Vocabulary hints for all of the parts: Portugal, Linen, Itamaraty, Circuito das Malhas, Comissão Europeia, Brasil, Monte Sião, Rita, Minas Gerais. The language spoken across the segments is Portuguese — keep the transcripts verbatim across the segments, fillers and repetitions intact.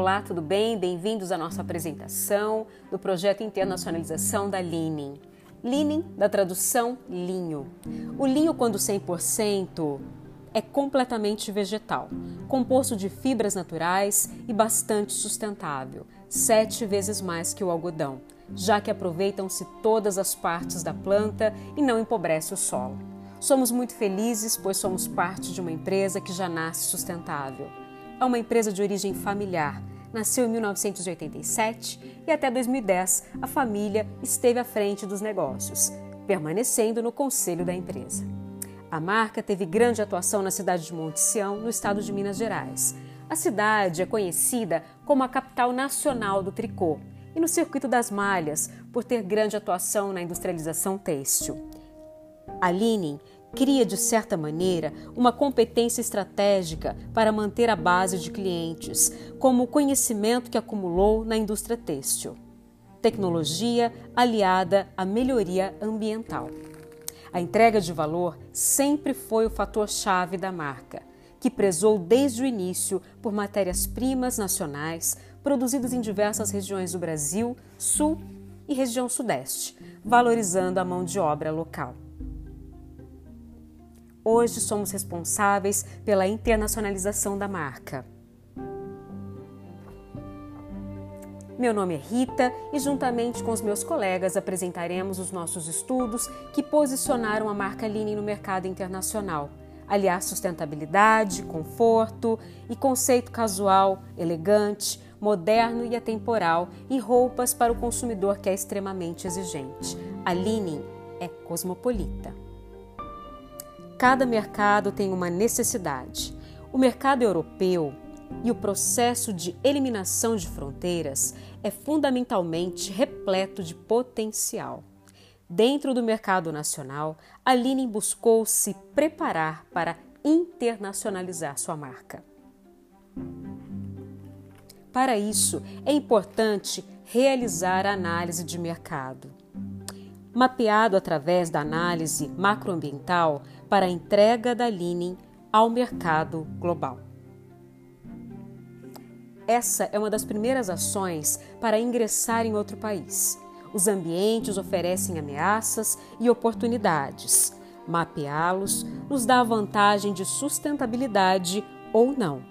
Olá, tudo bem? Bem-vindos à nossa apresentação do projeto Internacionalização da Linen. Linen, da tradução linho. O linho, quando cem por cento, é completamente vegetal, composto de fibras naturais e bastante sustentável, sete vezes mais que o algodão, já que aproveitam-se todas as partes da planta e não empobrece o solo. Somos muito felizes, pois somos parte de uma empresa que já nasce sustentável. É uma empresa de origem familiar. Nasceu em mil novecentos e oitenta e sete e até dois mil e dez a família esteve à frente dos negócios, permanecendo no conselho da empresa. A marca teve grande atuação na cidade de Monte Sião, no estado de Minas Gerais. A cidade é conhecida como a capital nacional do tricô e no Circuito das Malhas por ter grande atuação na industrialização têxtil. A Linen cria, de certa maneira, uma competência estratégica para manter a base de clientes, como o conhecimento que acumulou na indústria têxtil. Tecnologia aliada à melhoria ambiental. A entrega de valor sempre foi o fator-chave da marca, que prezou desde o início por matérias-primas nacionais produzidas em diversas regiões do Brasil, Sul e região Sudeste, valorizando a mão de obra local. Hoje somos responsáveis pela internacionalização da marca. Meu nome é Rita e juntamente com os meus colegas apresentaremos os nossos estudos que posicionaram a marca Linen no mercado internacional. Aliar sustentabilidade, conforto e conceito casual, elegante, moderno e atemporal em roupas para o consumidor que é extremamente exigente. A Linen é cosmopolita. Cada mercado tem uma necessidade. O mercado europeu e o processo de eliminação de fronteiras é fundamentalmente repleto de potencial. Dentro do mercado nacional, a Linen buscou se preparar para internacionalizar sua marca. Para isso, é importante realizar a análise de mercado. Mapeado através da análise macroambiental para a entrega da Linen ao mercado global. Essa é uma das primeiras ações para ingressar em outro país. Os ambientes oferecem ameaças e oportunidades. Mapeá-los nos dá a vantagem de sustentabilidade ou não.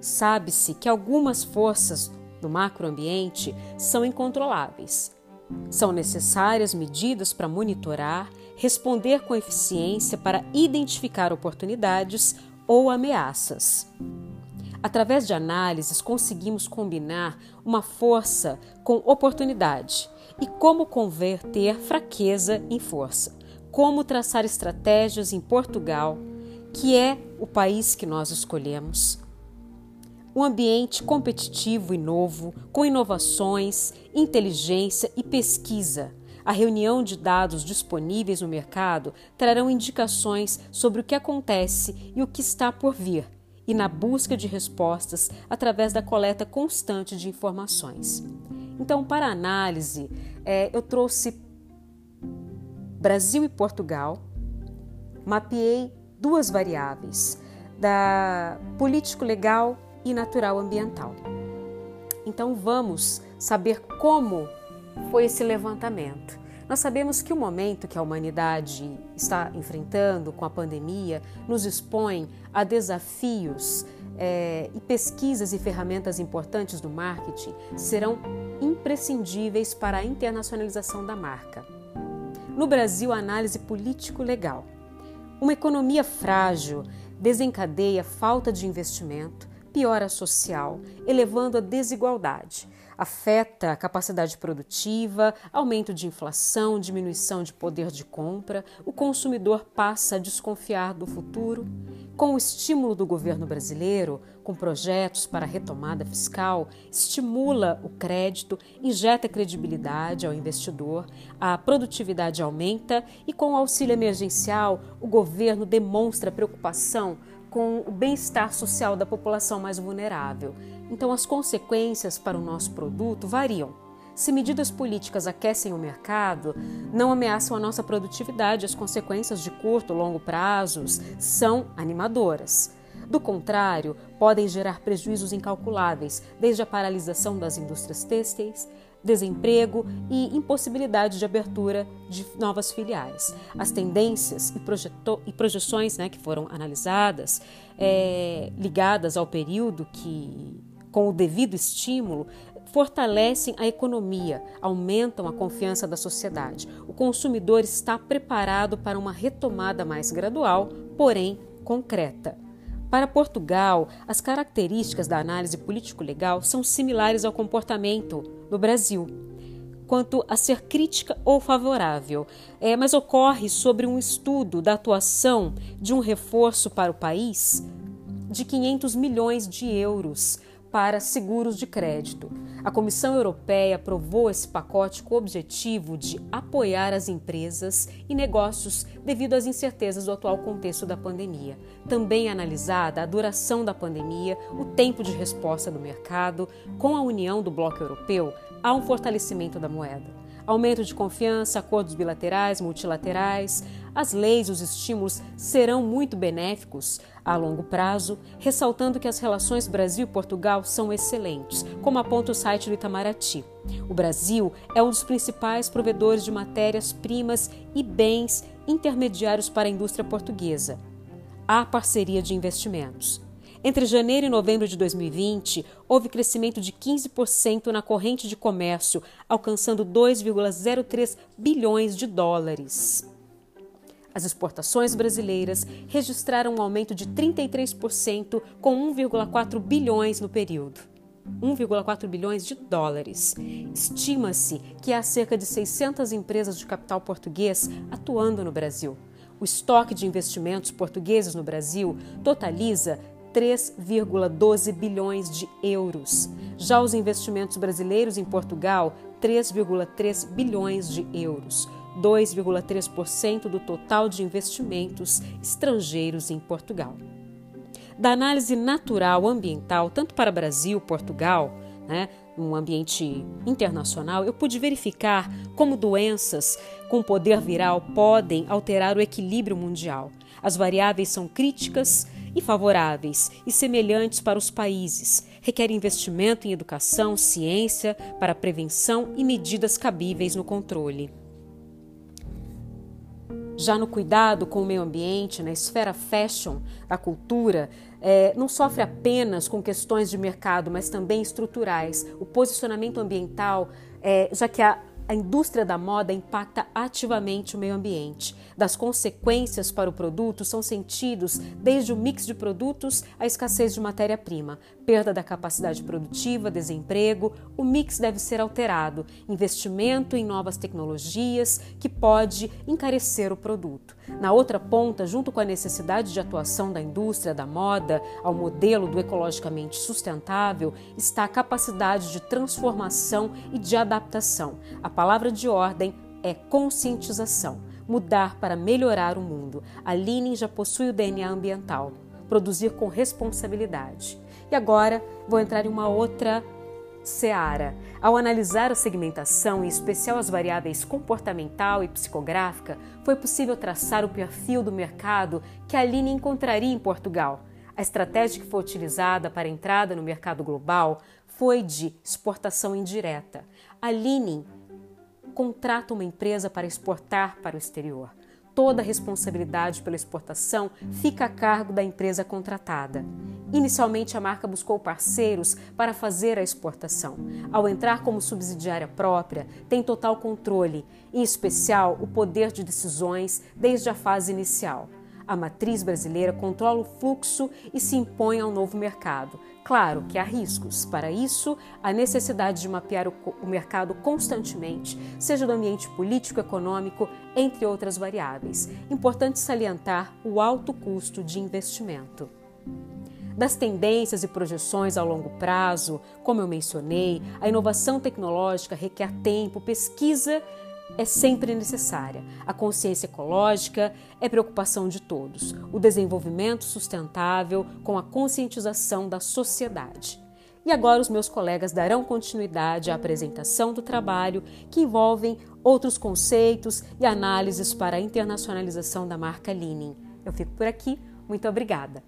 Sabe-se que algumas forças no macroambiente são incontroláveis. São necessárias medidas para monitorar, responder com eficiência para identificar oportunidades ou ameaças. Através de análises, conseguimos combinar uma força com oportunidade e como converter fraqueza em força. Como traçar estratégias em Portugal, que é o país que nós escolhemos. Um ambiente competitivo e novo, com inovações, inteligência e pesquisa. A reunião de dados disponíveis no mercado trarão indicações sobre o que acontece e o que está por vir, e na busca de respostas através da coleta constante de informações. Então, para a análise, é, eu trouxe Brasil e Portugal, mapeei duas variáveis, da político-legal e natural ambiental. Então vamos saber como foi esse levantamento. Nós sabemos que o momento que a humanidade está enfrentando com a pandemia nos expõe a desafios é, e pesquisas e ferramentas importantes do marketing serão imprescindíveis para a internacionalização da marca. No Brasil, a análise político-legal. Uma economia frágil desencadeia falta de investimento, piora social, elevando a desigualdade, afeta a capacidade produtiva, aumento de inflação, diminuição de poder de compra, o consumidor passa a desconfiar do futuro. Com o estímulo do governo brasileiro, com projetos para retomada fiscal, estimula o crédito, injeta credibilidade ao investidor, a produtividade aumenta e com o auxílio emergencial, o governo demonstra preocupação com o bem-estar social da população mais vulnerável. Então, as consequências para o nosso produto variam. Se medidas políticas aquecem o mercado, não ameaçam a nossa produtividade, as consequências de curto e longo prazos são animadoras. Do contrário, podem gerar prejuízos incalculáveis, desde a paralisação das indústrias têxteis, desemprego e impossibilidade de abertura de novas filiais. As tendências e, projeto, e projeções né, que foram analisadas, é, ligadas ao período que, com o devido estímulo, fortalecem a economia, aumentam a confiança da sociedade. O consumidor está preparado para uma retomada mais gradual, porém concreta. Para Portugal, as características da análise político-legal são similares ao comportamento do Brasil, quanto a ser crítica ou favorável, é, mas ocorre sobre um estudo da atuação de um reforço para o país de quinhentos milhões de euros para seguros de crédito. A Comissão Europeia aprovou esse pacote com o objetivo de apoiar as empresas e negócios devido às incertezas do atual contexto da pandemia. Também é analisada a duração da pandemia, o tempo de resposta do mercado. Com a união do bloco europeu, há um fortalecimento da moeda, aumento de confiança, acordos bilaterais, multilaterais. As leis e os estímulos serão muito benéficos a longo prazo, ressaltando que as relações Brasil e Portugal são excelentes, como aponta o site do Itamaraty. O Brasil é um dos principais provedores de matérias-primas e bens intermediários para a indústria portuguesa. Há parceria de investimentos. Entre janeiro e novembro de dois mil e vinte, houve crescimento de quinze por cento na corrente de comércio, alcançando dois vírgula zero três bilhões de dólares. As exportações brasileiras registraram um aumento de trinta e três por cento, com um vírgula quatro bilhões no período. um vírgula quatro bilhões de dólares. Estima-se que há cerca de seiscentas empresas de capital português atuando no Brasil. O estoque de investimentos portugueses no Brasil totaliza três vírgula doze bilhões de euros. Já os investimentos brasileiros em Portugal, três vírgula três bilhões de euros, dois vírgula três por cento do total de investimentos estrangeiros em Portugal. Da análise natural ambiental, tanto para Brasil, Portugal, né, um ambiente internacional, eu pude verificar como doenças com poder viral podem alterar o equilíbrio mundial. As variáveis são críticas e favoráveis e semelhantes para os países. Requer investimento em educação, ciência, para prevenção e medidas cabíveis no controle. Já no cuidado com o meio ambiente, na esfera fashion, a cultura, é, não sofre apenas com questões de mercado, mas também estruturais. O posicionamento ambiental, é, já que a A indústria da moda impacta ativamente o meio ambiente. Das consequências para o produto são sentidos desde o mix de produtos à escassez de matéria-prima, perda da capacidade produtiva, desemprego. O mix deve ser alterado, investimento em novas tecnologias que pode encarecer o produto. Na outra ponta, junto com a necessidade de atuação da indústria da moda ao modelo do ecologicamente sustentável, está a capacidade de transformação e de adaptação. A A palavra de ordem é conscientização, mudar para melhorar o mundo. A Linen já possui o D N A ambiental, produzir com responsabilidade. E agora vou entrar em uma outra seara. Ao analisar a segmentação, em especial as variáveis comportamental e psicográfica, foi possível traçar o perfil do mercado que a Linen encontraria em Portugal. A estratégia que foi utilizada para a entrada no mercado global foi de exportação indireta. A Linen contrata uma empresa para exportar para o exterior. Toda a responsabilidade pela exportação fica a cargo da empresa contratada. Inicialmente, a marca buscou parceiros para fazer a exportação. Ao entrar como subsidiária própria, tem total controle, em especial o poder de decisões desde a fase inicial. A matriz brasileira controla o fluxo e se impõe ao novo mercado. Claro que há riscos. Para isso, a necessidade de mapear o, o mercado constantemente, seja do ambiente político, econômico, entre outras variáveis. Importante salientar o alto custo de investimento. Das tendências e projeções ao longo prazo, como eu mencionei, a inovação tecnológica requer tempo, pesquisa é sempre necessária. A consciência ecológica é preocupação de todos. O desenvolvimento sustentável com a conscientização da sociedade. E agora os meus colegas darão continuidade à apresentação do trabalho que envolvem outros conceitos e análises para a internacionalização da marca Linen. Eu fico por aqui. Muito obrigada.